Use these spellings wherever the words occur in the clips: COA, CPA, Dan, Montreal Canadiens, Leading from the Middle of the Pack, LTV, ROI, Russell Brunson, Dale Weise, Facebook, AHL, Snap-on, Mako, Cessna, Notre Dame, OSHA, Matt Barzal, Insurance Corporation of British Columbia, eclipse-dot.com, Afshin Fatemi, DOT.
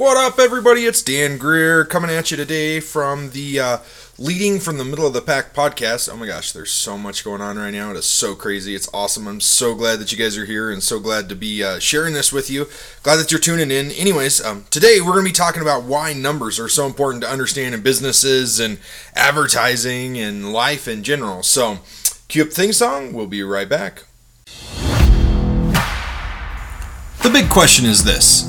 What up, everybody? It's Dan Greer coming at you today from the Leading from the Middle of the Pack podcast. Oh my gosh, there's so much going on right now. It is so crazy. It's awesome. I'm so glad that you guys are here and so glad to be sharing this with you. Glad that you're tuning in. Anyways, today we're going to be talking about why numbers are so important to understand in businesses and advertising and life in general. So, cue up the theme song. We'll be right back. The big question is this.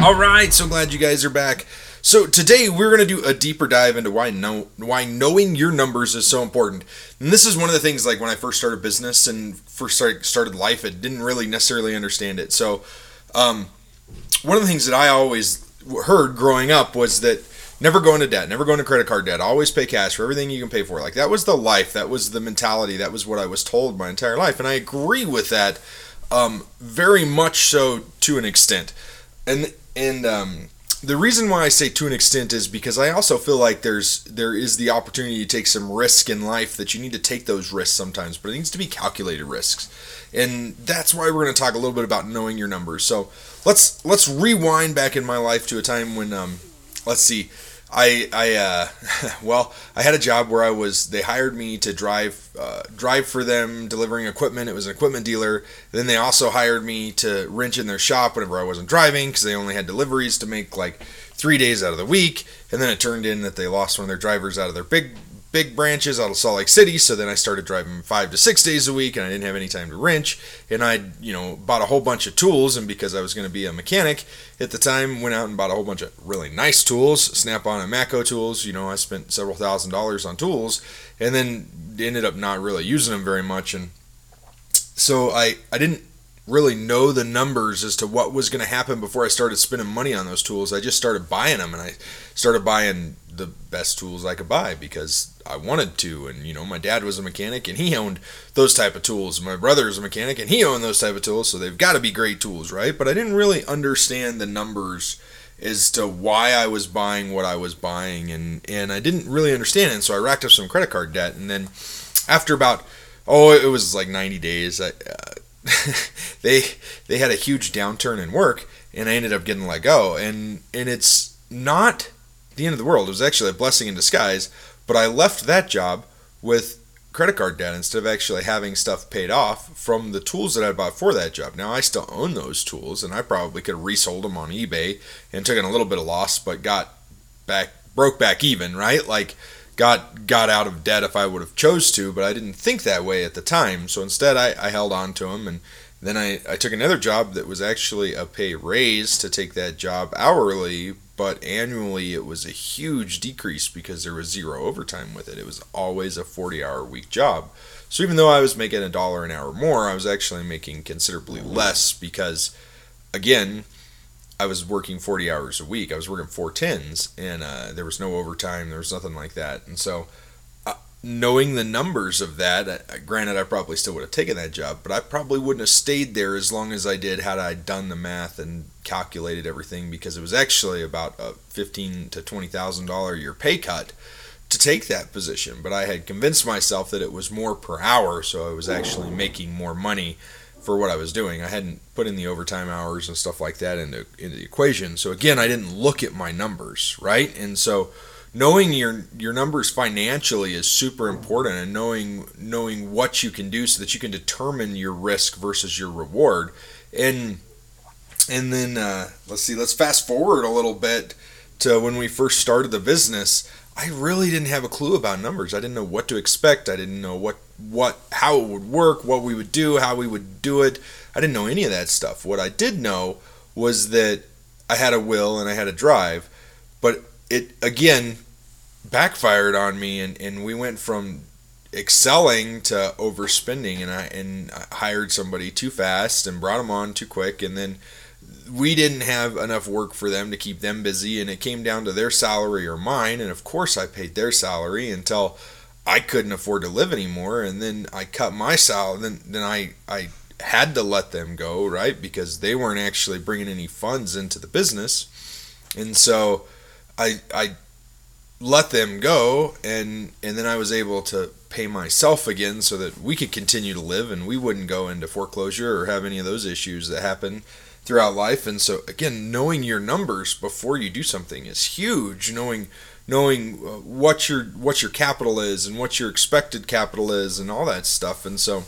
All right, so glad you guys are back. So today we're going to do a deeper dive into why knowing your numbers is so important. And this is one of the things, like when I first started business and first started life, I didn't really necessarily understand it. So one of the things that I always heard growing up was that never go into debt, never go into credit card debt, always pay cash for everything you can pay for. Like that was the life, that was the mentality, that was what I was told my entire life. And I agree with that very much so to an extent. And the reason why I say to an extent is because I also feel like there is the opportunity to take some risk in life, that you need to take those risks sometimes, but it needs to be calculated risks. And that's why we're going to talk a little bit about knowing your numbers. So let's rewind back in my life to a time when, I had a job where they hired me to drive for them, delivering equipment. It was an equipment dealer. Then they also hired me to wrench in their shop whenever I wasn't driving, because they only had deliveries to make like 3 days out of the week. And then it turned in that they lost one of their drivers out of their big branches out of Salt Lake City. So then I started driving 5 to 6 days a week, and I didn't have any time to wrench. And I, bought a whole bunch of tools. And because I was going to be a mechanic at the time, went out and bought a whole bunch of really nice tools, Snap-on and Mako tools. I spent several $1,000s on tools, and then ended up not really using them very much. And so I didn't really know the numbers as to what was going to happen before I started spending money on those tools. I just started buying them, and I started buying the best tools I could buy because I wanted to. And my dad was a mechanic and he owned those type of tools. My brother is a mechanic and he owned those type of tools, so they've got to be great tools, right? But I didn't really understand the numbers as to why I was buying what I was buying, and I didn't really understand it. And so I racked up some credit card debt, and then after about it was like 90 days, they had a huge downturn in work, and I ended up getting let go. And it's not the end of the world. It was actually a blessing in disguise, but I left that job with credit card debt instead of actually having stuff paid off from the tools that I bought for that job. Now, I still own those tools, and I probably could have resold them on eBay and took in a little bit of loss, but broke back even, right? Like got out of debt if I would have chose to, but I didn't think that way at the time. So instead I held on to them, and then I took another job that was actually a pay raise to take that job hourly, but annually it was a huge decrease because there was zero overtime with it. It was always a 40-hour week job. So even though I was making $1 an hour more, I was actually making considerably less because, again, I was working 40 hours a week. I was working 4 tens, and there was no overtime. There was nothing like that. And so knowing the numbers of that, granted, I probably still would have taken that job, but I probably wouldn't have stayed there as long as I did had I done the math and calculated everything, because it was actually about a $15,000 to $20,000 a year pay cut to take that position. But I had convinced myself that it was more per hour, so I was actually making more money for what I was doing. I hadn't put in the overtime hours and stuff like that into the equation. So again, I didn't look at my numbers, right? And so knowing your numbers financially is super important, and knowing what you can do so that you can determine your risk versus your reward. And then let's fast forward a little bit to when we first started the business. I really didn't have a clue about numbers. I didn't know what to expect. I didn't know how it would work, what we would do, how we would do it. I didn't know any of that stuff. What I did know was that I had a will and I had a drive, but it, again, backfired on me, and we went from excelling to overspending, and I hired somebody too fast and brought them on too quick, and then we didn't have enough work for them to keep them busy, and it came down to their salary or mine. And of course I paid their salary until I couldn't afford to live anymore. And then I cut my salary. Then I had to let them go, right? Because they weren't actually bringing any funds into the business. And so I let them go, and then I was able to pay myself again so that we could continue to live and we wouldn't go into foreclosure or have any of those issues that happen throughout life. And so again, knowing your numbers before you do something is huge. Knowing what your capital is and what your expected capital is and all that stuff. And so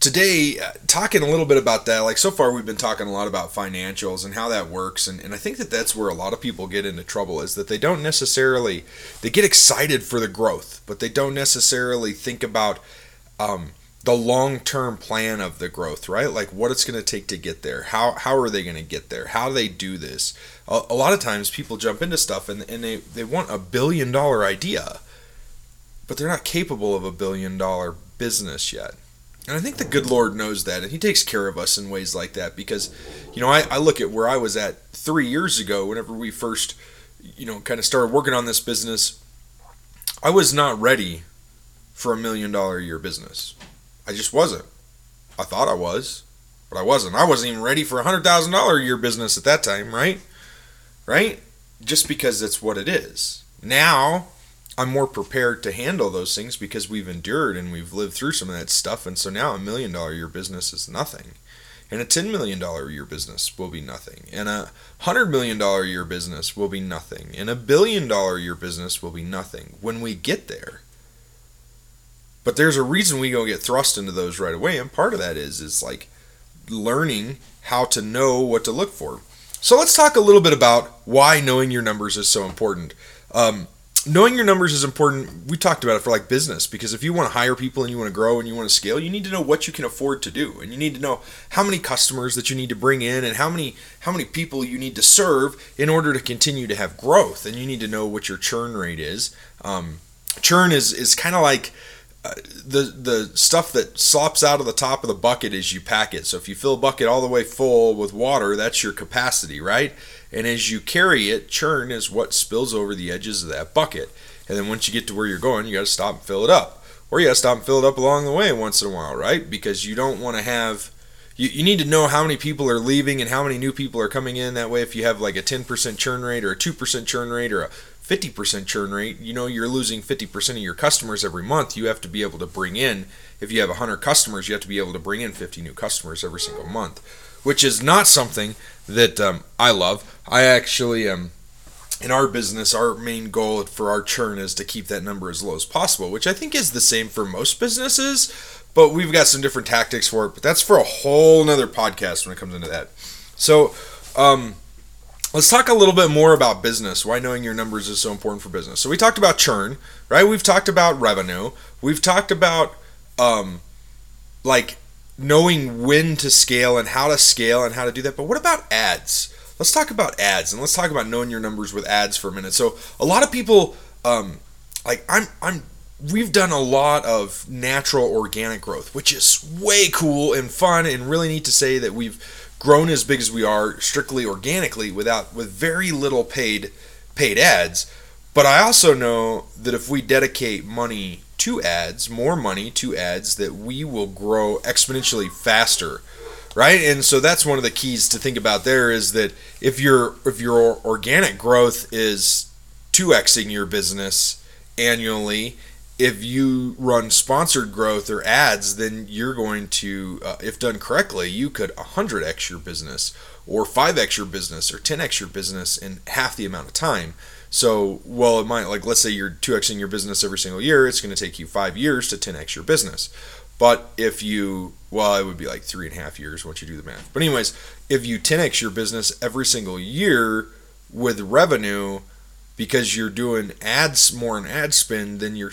today, talking a little bit about that, like so far we've been talking a lot about financials and how that works, and I think that that's where a lot of people get into trouble, is that they don't necessarily, they get excited for the growth, but they don't necessarily think about the long-term plan of the growth, right? Like what it's going to take to get there, how are they going to get there, how do they do this? A lot of times people jump into stuff and they want $1 billion idea, but they're not capable of $1 billion business yet. And I think the good Lord knows that, and he takes care of us in ways like that, because, you know, I look at where I was at 3 years ago whenever we first, you know, kind of started working on this business. I was not ready for $1 million a year business. I just wasn't. I thought I was, but I wasn't. I wasn't even ready for $100,000 a year business at that time, right? Just because that's what it is. Now I'm more prepared to handle those things because we've endured and we've lived through some of that stuff. And so now $1 million a year business is nothing. And a $10 million a year business will be nothing. And a $100 million a year business will be nothing. And $1 billion a year business will be nothing when we get there. But there's a reason we go get thrust into those right away. And part of that is like learning how to know what to look for. So let's talk a little bit about why knowing your numbers is so important. Knowing your numbers is important. We talked about it for like business, because if you want to hire people and you want to grow and you want to scale, you need to know what you can afford to do, and you need to know how many customers that you need to bring in and how many people you need to serve in order to continue to have growth. And you need to know what your churn rate is. Churn is kind of like the stuff that slops out of the top of the bucket as you pack it. So if you fill a bucket all the way full with water, that's your capacity, right? And as you carry it, churn is what spills over the edges of that bucket. And then once you get to where you're going, you got to stop and fill it up. Or you got to stop and fill it up along the way once in a while, right? Because you don't want to have, you need to know how many people are leaving and how many new people are coming in. That way, if you have like a 10% churn rate or a 2% churn rate or a 50% churn rate, you know you're losing 50% of your customers every month. You have to be able to bring in, if you have 100 customers, you have to be able to bring in 50 new customers every single month, which is not something that I love. I actually, in our business, our main goal for our churn is to keep that number as low as possible, which I think is the same for most businesses, but we've got some different tactics for it. But that's for a whole nother podcast when it comes into that. So let's talk a little bit more about business, why knowing your numbers is so important for business. So we talked about churn, right? We've talked about revenue. We've talked about knowing when to scale and how to do that. But what about ads? Let's talk about ads, and let's talk about knowing your numbers with ads for a minute. So a lot of people, we've done a lot of natural organic growth, which is way cool and fun, and really neat to say that we've grown as big as we are strictly organically with very little paid ads. But I also know that if we dedicate more money to ads, that we will grow exponentially faster, right? And so that's one of the keys to think about there, is that if your organic growth is 2xing your business annually, if you run sponsored growth or ads, then you're going to, if done correctly, you could 100x your business or 5x your business or 10x your business in half the amount of time. So, well, it might, like, let's say you're 2xing your business every single year. It's going to take you 5 years to 10x your business. But if you, well, it would be like 3.5 years once you do the math. But anyways, if you 10x your business every single year with revenue, because you're doing ads more in ad spend, then you're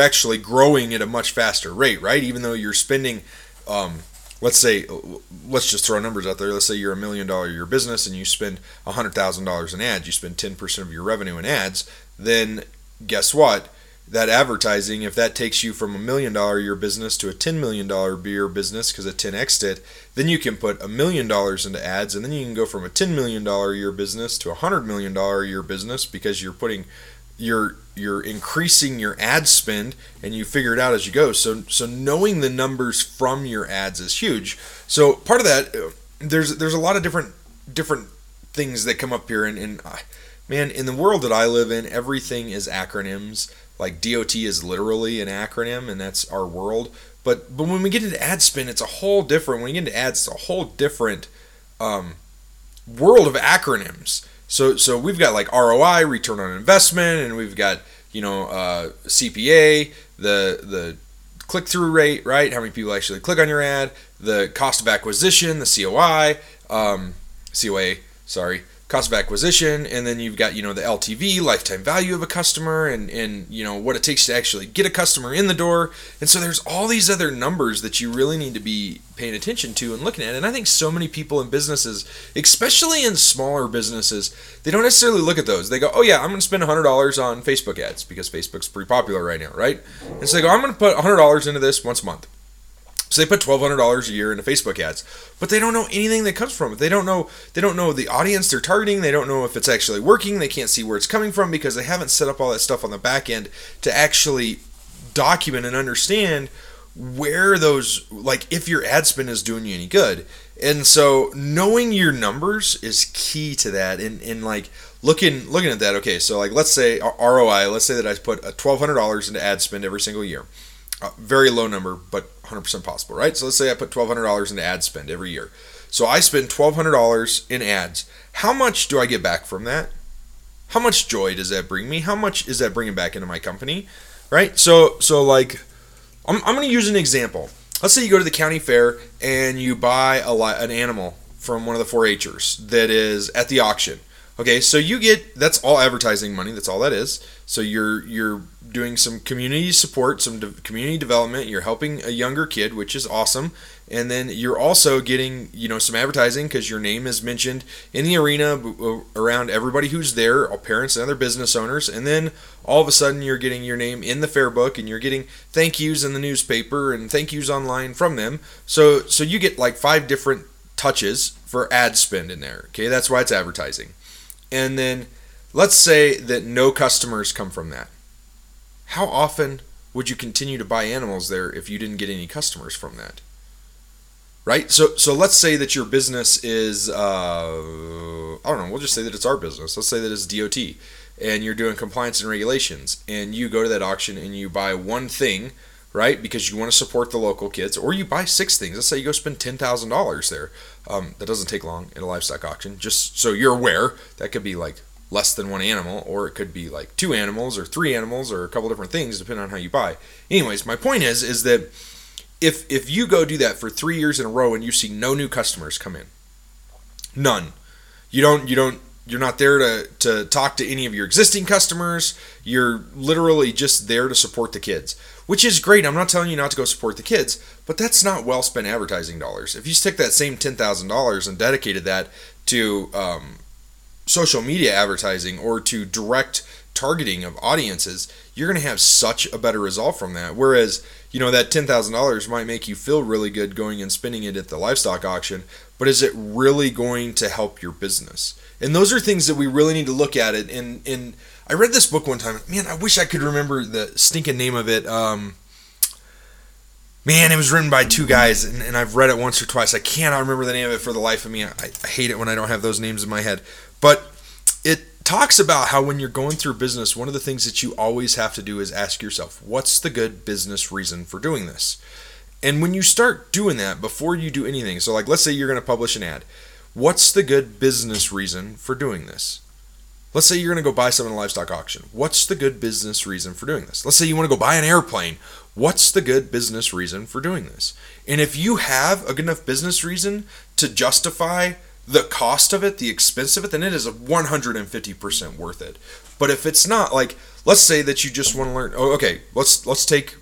actually growing at a much faster rate, right? Even though you're spending, let's just throw numbers out there. Let's say you're $1 million a year business and you spend $100,000 in ads. You spend 10% of your revenue in ads. Then guess what? that advertising, if that takes you from $1 million year business to a $10 million beer business because it 10x'd it, then you can put $1 million into ads, and then you can go from a $10 million year business to a $100 million year business because you're putting, you're increasing your ad spend, and you figure it out as you go. So knowing the numbers from your ads is huge. So part of that, there's a lot of different things that come up here, and man, in the world that I live in, everything is acronyms. Like DOT is literally an acronym, and that's our world. But when we get into ad spend, it's a whole different. When you get into ads, it's a whole different world of acronyms. So we've got like ROI, return on investment, and we've got CPA, the click through rate, right? How many people actually click on your ad? The cost of acquisition, the COA, cost of acquisition, and then you've got, the LTV, lifetime value of a customer, and what it takes to actually get a customer in the door. And so there's all these other numbers that you really need to be paying attention to and looking at. And I think so many people in businesses, especially in smaller businesses, they don't necessarily look at those. They go, oh yeah, I'm going to spend $100 on Facebook ads because Facebook's pretty popular right now, right? And so they go, I'm going to put $100 into this once a month. So they put $1,200 a year into Facebook ads, but they don't know anything that comes from it. They don't know the audience they're targeting. They don't know if it's actually working. They can't see where it's coming from because they haven't set up all that stuff on the back end to actually document and understand where those, like if your ad spend is doing you any good. And so knowing your numbers is key to that. And like looking at that, okay, so like let's say ROI, let's say that I put $1,200 into ad spend every single year. Very low number, but 100% possible, right? So let's say I put $1,200 into ad spend every year. So I spend $1,200 in ads. How much do I get back from that? How much joy does that bring me? How much is that bringing back into my company, right? So like, I'm going to use an example. Let's say you go to the county fair and you buy an animal from one of the 4-H'ers that is at the auction. Okay, so you get, that's all advertising money, that's all that is. So you're doing some community support, some community development, you're helping a younger kid, which is awesome. And then you're also getting, some advertising because your name is mentioned in the arena around everybody who's there, all parents and other business owners. And then all of a sudden you're getting your name in the fair book and you're getting thank yous in the newspaper and thank yous online from them. So you get like 5 different touches for ad spend in there. Okay, that's why it's advertising. And then let's say that no customers come from that. How often would you continue to buy animals there if you didn't get any customers from that? Right? So let's say that your business is, I don't know, we'll just say that it's our business. Let's say that it's DOT and you're doing compliance and regulations and you go to that auction and you buy one thing, right? Because you want to support the local kids, or you buy 6 things. Let's say you go spend $10,000 there. That doesn't take long in a livestock auction, just so you're aware. That could be like less than 1 animal, or it could be like 2 animals or 3 animals or a couple different things depending on how you buy. Anyways, my point is that if you go do that for 3 years in a row and you see no new customers come in, none, you're not there to talk to any of your existing customers. You're literally just there to support the kids, which is great. I'm not telling you not to go support the kids, but that's not well spent advertising dollars. If you stick that same $10,000 and dedicated that to social media advertising or to direct targeting of audiences, you're going to have such a better result from that. Whereas, that $10,000 might make you feel really good going and spending it at the livestock auction, but is it really going to help your business? And those are things that we really need to look at it. And I read this book one time. Man, I wish I could remember the stinking name of it. Man, it was written by 2 guys, and I've read it once or twice. I cannot remember the name of it for the life of me. I hate it when I don't have those names in my head. But it talks about how when you're going through business, one of the things that you always have to do is ask yourself, what's the good business reason for doing this? And when you start doing that before you do anything, so like let's say you're going to publish an ad. What's the good business reason for doing this? Let's say you're going to go buy something in a livestock auction. What's the good business reason for doing this? Let's say you want to go buy an airplane. What's the good business reason for doing this? And if you have a good enough business reason to justify the cost of it, the expense of it, then it is 150% worth it. But if it's not, like, let's say that you just want to learn. Oh, okay, let's break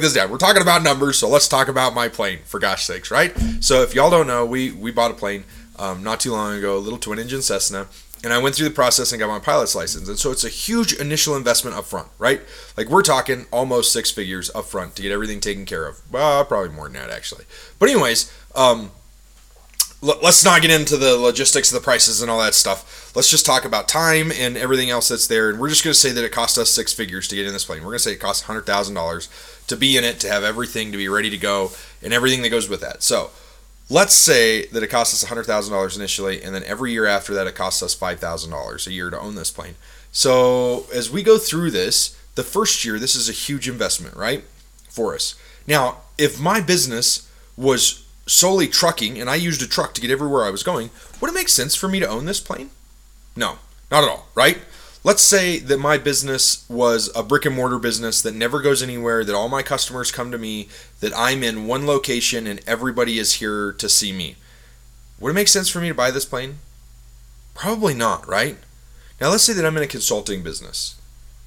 this down. We're talking about numbers, so let's talk about my plane, for gosh sakes, right? So if y'all don't know, we bought a plane not too long ago, a little twin-engine Cessna. And I went through the process and got my pilot's license. And so it's a huge initial investment up front, right? Like we're talking almost six figures up front to get everything taken care of. Well, probably more than that, actually. But anyways, let's not get into the logistics of the prices and all that stuff. Let's just talk about time and everything else that's there. And we're just going to say that it cost us six figures to get in this plane. We're going to say it costs $100,000 to be in it, to have everything, to be ready to go, and everything that goes with that. So let's say that it costs us $100,000 initially, and then every year after that, it costs us $5,000 a year to own this plane. So as we go through this, the first year, this is a huge investment, right, for us. Now, if my business was solely trucking, and I used a truck to get everywhere I was going, would it make sense for me to own this plane? No, not at all, right? Let's say that my business was a brick and mortar business that never goes anywhere, that all my customers come to me, that I'm in one location and everybody is here to see me. Would it make sense for me to buy this plane? Probably not, right? Now let's say that I'm in a consulting business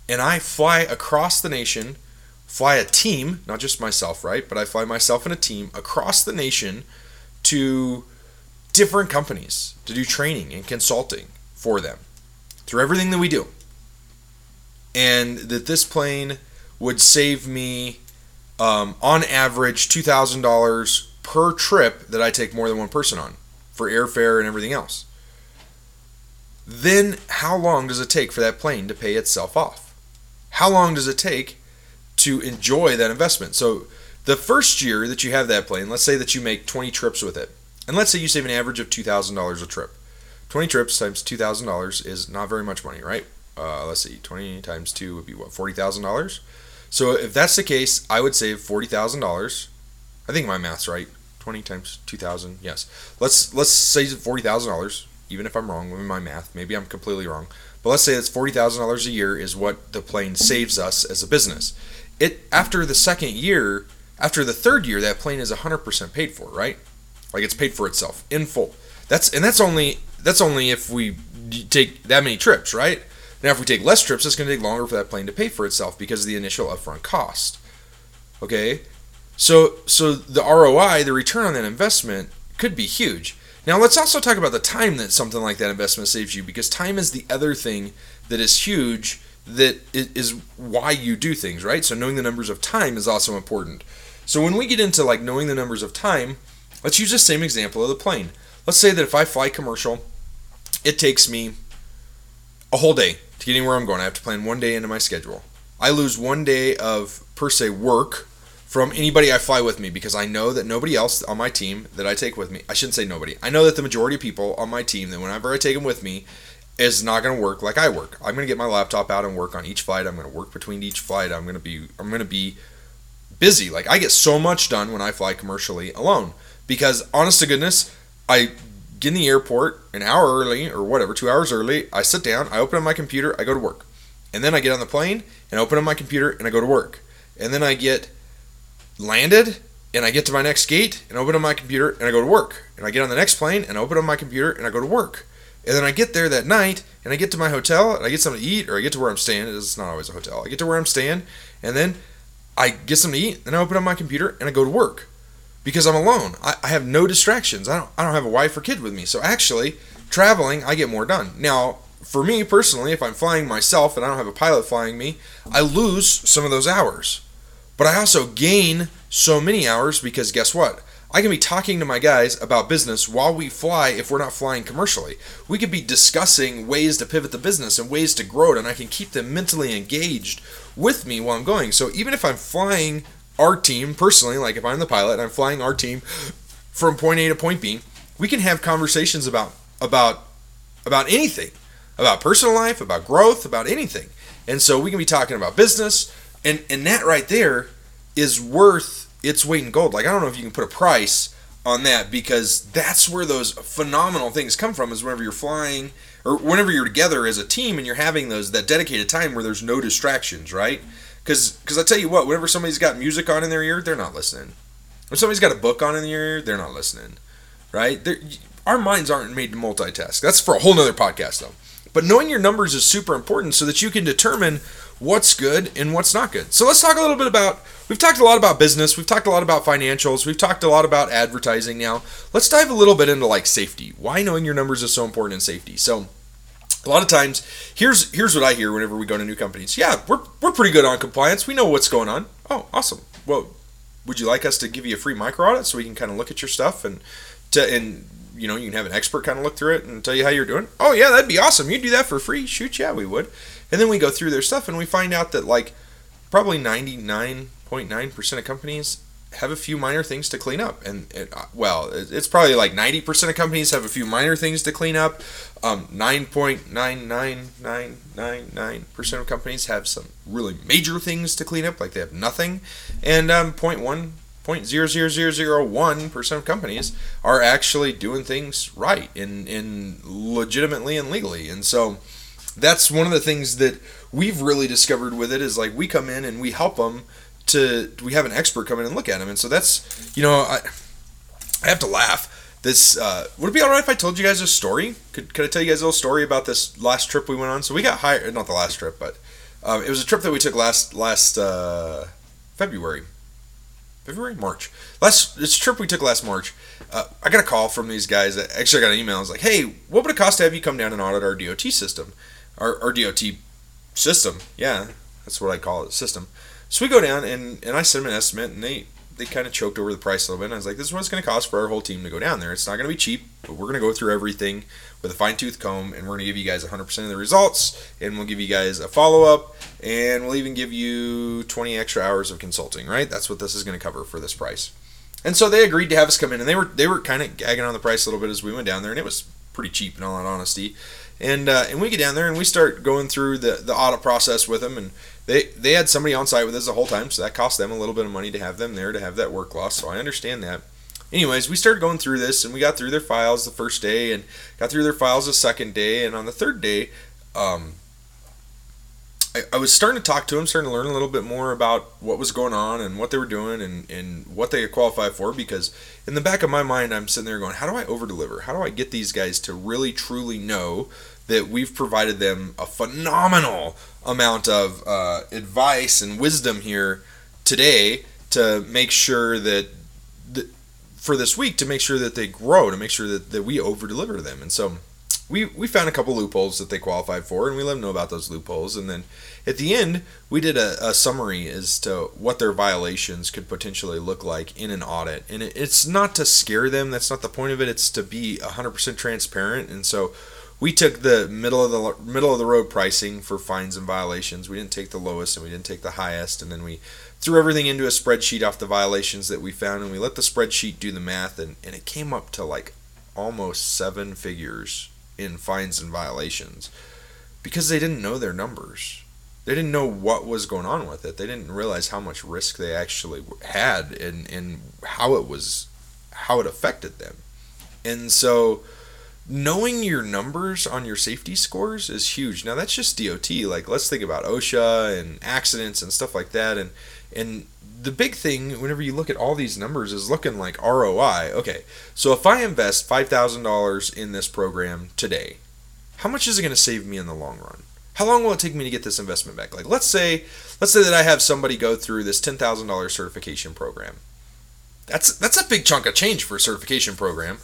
and I fly across the nation, fly a team, not just myself, right? But I fly myself and a team across the nation to different companies to do training and consulting for them, through everything that we do, and that this plane would save me on average $2,000 per trip that I take more than one person on for airfare and everything else. Then how long does it take for that plane to pay itself off? How long does it take to enjoy that investment? So the first year that you have that plane, let's say that you make 20 trips with it, and let's say you save an average of $2,000 a trip. 20 trips times $2,000 is not very much money, right? Let's see, 20 times 2 would be what, $40,000? So if that's the case, I would save $40,000. I think my math's right. 20 times 2,000, yes. Let's say $40,000, even if I'm wrong with my math. Maybe I'm completely wrong. But let's say it's $40,000 a year is what the plane saves us as a business. After the third year, that plane is 100% paid for, right? Like it's paid for itself in full. That's only if we take that many trips, right? Now, if we take less trips, it's going to take longer for that plane to pay for itself because of the initial upfront cost. Okay? So the ROI, the return on that investment, could be huge. Now, let's also talk about the time that something like that investment saves you, because time is the other thing that is huge, that is why you do things, right? So knowing the numbers of time is also important. So when we get into like knowing the numbers of time, let's use the same example of the plane. Let's say that if I fly commercial, it takes me a whole day to get anywhere I'm going. I have to plan one day into my schedule. I lose one day of, per se, work from anybody I fly with me, because I know that nobody else on my team that I take with me, I shouldn't say nobody, I know that the majority of people on my team, that whenever I take them with me, is not going to work like I work. I'm going to get my laptop out and work on each flight. I'm going to work between each flight. I'm going to be busy. Like, I get so much done when I fly commercially alone, because honest to goodness, I get in the airport an hour early or whatever, 2 hours early, I sit down, I open up my computer, I go to work. And then I get on the plane and open up my computer and I go to work. And then I get landed and I get to my next gate and open up my computer and I go to work. And I get on the next plane and open up my computer and I go to work. And then I get there that night and I get to my hotel and I get something to eat, or I get to where I'm staying. It's not always a hotel. I get to where I'm staying and then I get something to eat and I open up my computer and I go to work. Because I'm alone. I have no distractions. I don't have a wife or kid with me. So actually, traveling, I get more done. Now, for me personally, if I'm flying myself and I don't have a pilot flying me, I lose some of those hours. But I also gain so many hours, because guess what? I can be talking to my guys about business while we fly if we're not flying commercially. We could be discussing ways to pivot the business and ways to grow it, and I can keep them mentally engaged with me while I'm going. So even if I'm flying our team personally, like if I'm the pilot and I'm flying our team from point A to point B, we can have conversations about anything, about personal life, about growth, about anything. And so we can be talking about business, and that right there is worth its weight in gold. Like, I don't know if you can put a price on that, because that's where those phenomenal things come from, is whenever you're flying or whenever you're together as a team and you're having that dedicated time where there's no distractions, right? Because I tell you what, whenever somebody's got music on in their ear, they're not listening. When somebody's got a book on in their ear, they're not listening, right? Our minds aren't made to multitask. That's for a whole nother podcast, though. But knowing your numbers is super important so that you can determine what's good and what's not good. So let's talk a little bit we've talked a lot about business, we've talked a lot about financials, we've talked a lot about advertising now. Let's dive a little bit into like safety. Why knowing your numbers is so important in safety. So A lot of times, here's what I hear whenever we go to new companies. Yeah, we're pretty good on compliance. We know what's going on. Oh, awesome. Well, would you like us to give you a free micro audit so we can kind of look at your stuff and you know, you can have an expert kind of look through it and tell you how you're doing? Oh yeah, that'd be awesome. You'd do that for free? Shoot, yeah, we would. And then we go through their stuff and we find out that like probably 99.9% of companies have a few minor things to clean up. It's probably like 90% of companies have a few minor things to clean up. 9.99999% of companies have some really major things to clean up, like they have nothing. And 0.0001% of companies are actually doing things right in legitimately and legally. And so that's one of the things that we've really discovered with it is like we come in and we help them we have an expert come in and look at them. And so that's, you know, I have to laugh. This, would it be all right if I told you guys a story? Could I tell you guys a little story about this last trip we went on? So we got hired, not the last trip, but it was a trip that we took last March. It's a trip we took last March. I got a call from these guys. Actually, I got an email. I was like, hey, what would it cost to have you come down and audit our DOT system? Our DOT system. Yeah, that's what I call it, system. So we go down, and I sent them an estimate, and they kind of choked over the price a little bit. And I was like, this is what it's going to cost for our whole team to go down there. It's not going to be cheap, but we're going to go through everything with a fine-tooth comb, and we're going to give you guys 100% of the results, and we'll give you guys a follow-up, and we'll even give you 20 extra hours of consulting, right? That's what this is going to cover for this price. And so they agreed to have us come in, and they were kind of gagging on the price a little bit as we went down there, and it was pretty cheap in all honesty. And we get down there, and we start going through the audit process with them, and they had somebody on site with us the whole time, so that cost them a little bit of money to have them there, to have that work loss, so I understand that. Anyways, we started going through this, and we got through their files the first day, and got through their files the second day, and on the third day, I was starting to talk to them, starting to learn a little bit more about what was going on, and what they were doing, and what they qualify for, because in the back of my mind, I'm sitting there going, how do I over-deliver? How do I get these guys to really, truly know that we've provided them a phenomenal amount of advice and wisdom here today to make sure that for this week, to make sure that they grow, to make sure that we over-deliver to them. And so we found a couple loopholes that they qualified for, and we let them know about those loopholes. And then at the end, we did a summary as to what their violations could potentially look like in an audit. And it's not to scare them. That's not the point of it. It's to be 100% transparent. And so we took the middle of the road pricing for fines and violations. We didn't take the lowest and we didn't take the highest, and then we threw everything into a spreadsheet off the violations that we found, and we let the spreadsheet do the math, and it came up to like almost 7 figures in fines and violations because they didn't know their numbers. They didn't know what was going on with it. They didn't realize how much risk they actually had and how it affected them. And so knowing your numbers on your safety scores is huge. Now that's just DOT. Like let's think about OSHA and accidents and stuff like that. And the big thing whenever you look at all these numbers is looking like ROI. Okay, so if I invest $5,000 in this program today, how much is it going to save me in the long run? How long will it take me to get this investment back? Like let's say that I have somebody go through this $10,000 certification program. That's a big chunk of change for a certification program.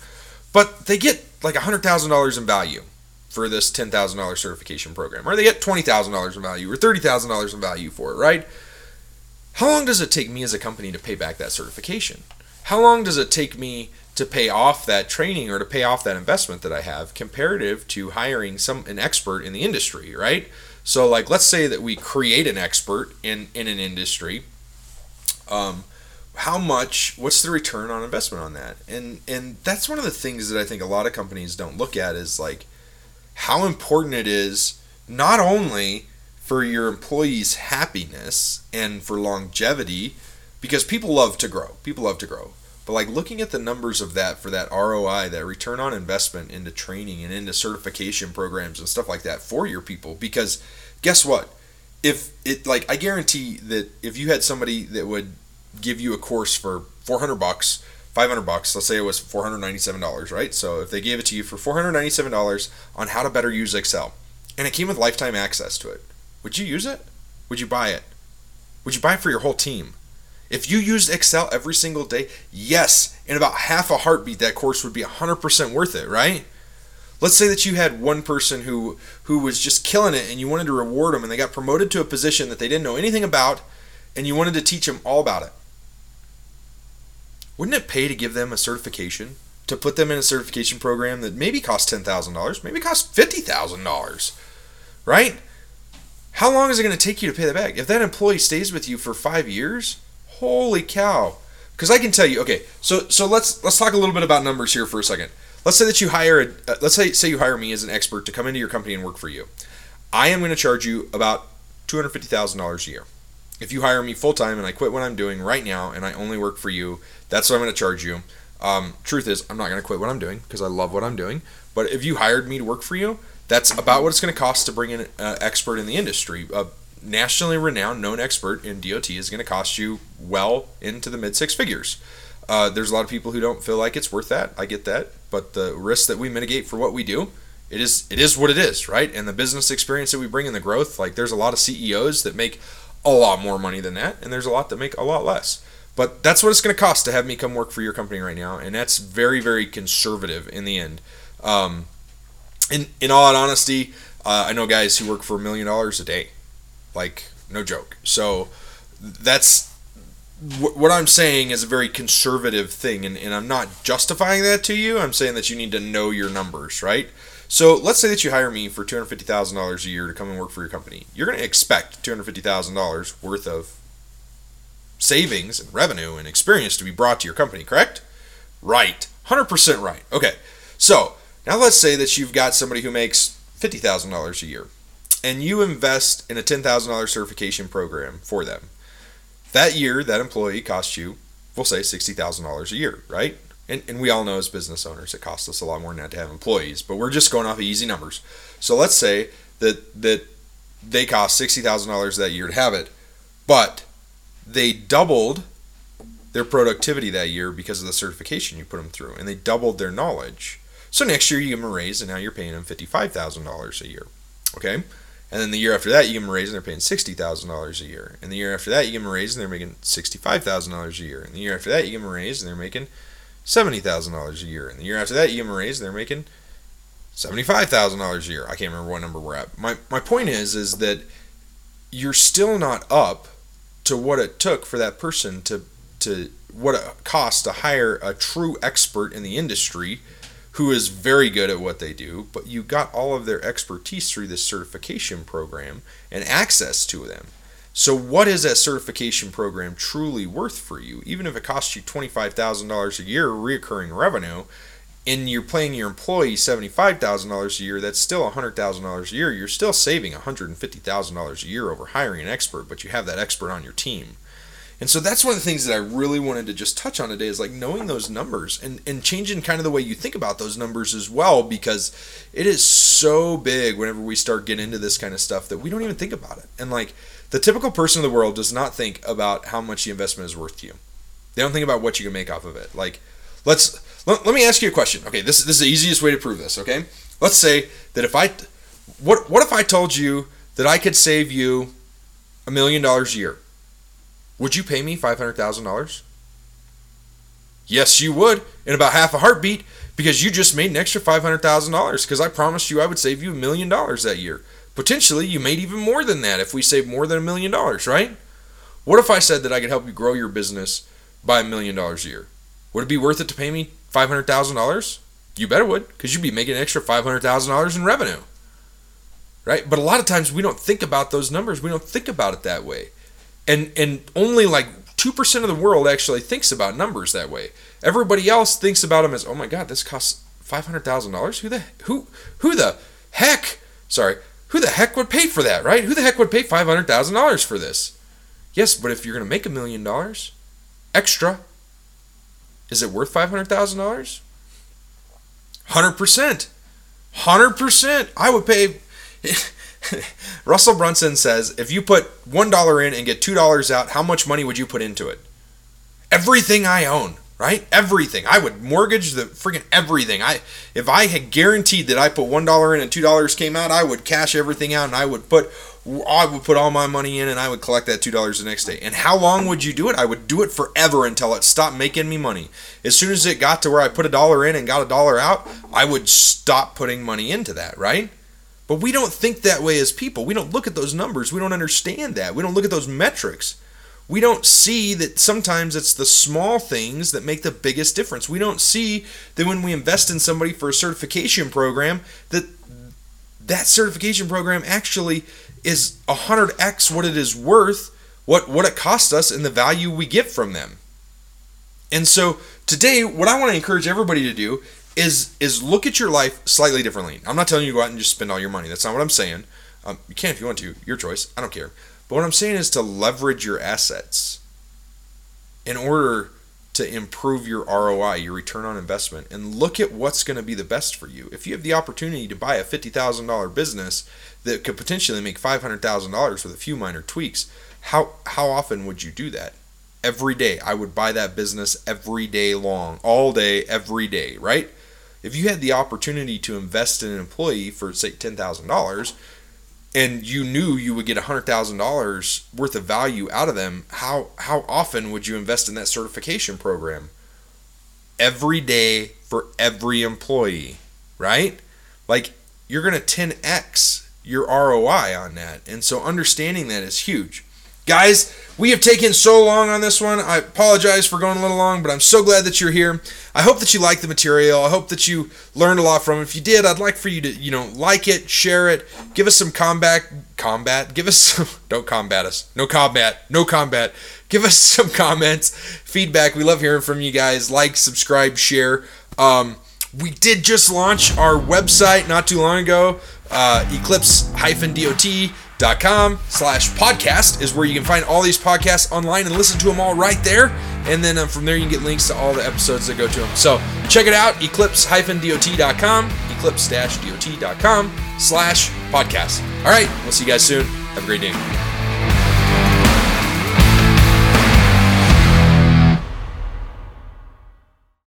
But they get like $100,000 in value for this $10,000 certification program, or they get $20,000 in value, or $30,000 in value for it, right? How long does it take me as a company to pay back that certification? How long does it take me to pay off that training or to pay off that investment that I have comparative to hiring an expert in the industry, right? So like let's say that we create an expert in an industry. What's the return on investment on that? And that's one of the things that I think a lot of companies don't look at is like how important it is not only for your employees' happiness and for longevity, because people love to grow. But like looking at the numbers of that for that ROI, that return on investment into training and into certification programs and stuff like that for your people, because guess what? I guarantee that if you had somebody that would give you a course for $400, $500, let's say it was $497, right? So if they gave it to you for $497 on how to better use Excel, and it came with lifetime access to it, would you use it? Would you buy it? Would you buy it for your whole team? If you used Excel every single day, yes, in about half a heartbeat, that course would be 100% worth it, right? Let's say that you had one person who was just killing it and you wanted to reward them, and they got promoted to a position that they didn't know anything about, and you wanted to teach them all about it. Wouldn't it pay to give them a certification, to put them in a certification program that maybe costs $10,000, maybe costs $50,000, right? How long is it going to take you to pay that back? If that employee stays with you for 5 years, holy cow. Because I can tell you, okay, so let's talk a little bit about numbers here for a second. Let's say that you hire let's say you hire me as an expert to come into your company and work for you. I am going to charge you about $250,000 a year. If you hire me full time and I quit what I'm doing right now and I only work for you, that's what I'm going to charge you. Truth is, I'm not going to quit what I'm doing because I love what I'm doing. But if you hired me to work for you, that's about what it's going to cost to bring in an expert in the industry. A nationally renowned, known expert in DOT is going to cost you well into the mid six figures. There's a lot of people who don't feel like it's worth that. I get that. But the risk that we mitigate for what we do, it is what it is, right? And the business experience that we bring and the growth, like there's a lot of CEOs that make a lot more money than that, and there's a lot that make a lot less. But that's what it's going to cost to have me come work for your company right now, and that's very, very conservative in the end. In all honesty, I know guys who work for $1 million a day, like no joke. So that's what I'm saying is a very conservative thing, and I'm not justifying that to you. I'm saying that you need to know your numbers, right? So let's say that you hire me for $250,000 a year to come and work for your company. You're going to expect $250,000 worth of savings and revenue and experience to be brought to your company, correct? Right. 100% right. Okay. So now let's say that you've got somebody who makes $50,000 a year and you invest in a $10,000 certification program for them. That year, that employee costs you, we'll say $60,000 a year, right? And we all know as business owners, it costs us a lot more than that to have employees, but we're just going off of easy numbers. So let's say that they cost $60,000 that year to have it, but they doubled their productivity that year because of the certification you put them through, and they doubled their knowledge. So next year you give them a raise, and now you're paying them $55,000 a year, okay? And then the year after that, you give them a raise and they're paying $60,000 a year. And the year after that, you give them a raise and they're making $65,000 a year. And the year after that, you give them a raise and they're making $70,000 a year. And the year after that, you give them a raise and they're making $75,000 a year. I can't remember what number we're at. My point is that you're still not up to what it took for that person to what it cost to hire a true expert in the industry who is very good at what they do, but you got all of their expertise through this certification program and access to them. So what is that certification program truly worth for you? Even if it costs you $25,000 a year recurring revenue and you're paying your employee $75,000 a year, that's still $100,000 a year. You're still saving $150,000 a year over hiring an expert, but you have that expert on your team. And so that's one of the things that I really wanted to just touch on today is like knowing those numbers and changing kind of the way you think about those numbers as well, because it is so big whenever we start getting into this kind of stuff that we don't even think about it. And like the typical person in the world does not think about how much the investment is worth to you. They don't think about what you can make off of it. Like let me ask you a question. Okay, this is the easiest way to prove this, okay? Let's say that if I what if I told you that I could save you $1 million a year? Would you pay me $500,000? Yes, you would, in about half a heartbeat, because you just made an extra $500,000 because I promised you I would save you $1 million that year. Potentially, you made even more than that if we save more than $1 million, right? What if I said that I could help you grow your business by $1 million a year? Would it be worth it to pay me $500,000? You better would, because you'd be making an extra $500,000 in revenue, right? But a lot of times we don't think about those numbers. We don't think about it that way. And only like 2% of the world actually thinks about numbers that way. Everybody else thinks about them as, oh my God, this costs $500,000. Who the heck would pay for that, right? Who the heck would pay $500,000 for this? Yes, but if you're going to make $1 million extra, is it worth $500,000? 100%. I would pay. Russell Brunson says, if you put $1 in and get $2 out, how much money would you put into it? Everything I own, right? Everything. I would mortgage the freaking everything. If I had guaranteed that I put $1 in and $2 came out, I would cash everything out and I would put I would put all my money in and I would collect that $2 the next day. And how long would you do it? I would do it forever until it stopped making me money. As soon as it got to where I put $1 in and got $1 out, I would stop putting money into that, right? But we don't think that way as people. We don't look at those numbers. We don't understand that. We don't look at those metrics. We don't see that sometimes it's the small things that make the biggest difference. We don't see that when we invest in somebody for a certification program, that certification program actually is 100x what it is worth, what it costs us, and the value we get from them. And so today, what I want to encourage everybody to do is look at your life slightly differently. I'm not telling you to go out and just spend all your money. That's not what I'm saying. You can if you want to. Your choice. I don't care. But what I'm saying is to leverage your assets in order to improve your ROI, your return on investment, and look at what's going to be the best for you. If you have the opportunity to buy a $50,000 business that could potentially make $500,000 with a few minor tweaks, how often would you do that? Every day. I would buy that business every day long, all day, every day, right? If you had the opportunity to invest in an employee for, say, $10,000, and you knew you would get $100,000 worth of value out of them, how often would you invest in that certification program? Every day for every employee, right? Like, you're going to 10x your ROI on that. And so understanding that is huge. Guys, we have taken so long on this one. I apologize for going a little long, but I'm so glad that you're here. I hope that you liked the material. I hope that you learned a lot from it. If you did, I'd like for you to, like it, share it, give us some combat, give us some, don't combat us, no combat, give us some comments, feedback. We love hearing from you guys. Like, subscribe, share. We did just launch our website not too long ago, eclipse-dot.com/podcast is where you can find all these podcasts online and listen to them all right there. And then from there, you can get links to all the episodes that go to them. So check it out, eclipse-dot.com, eclipse-dot.com/podcast. All right, we'll see you guys soon. Have a great day.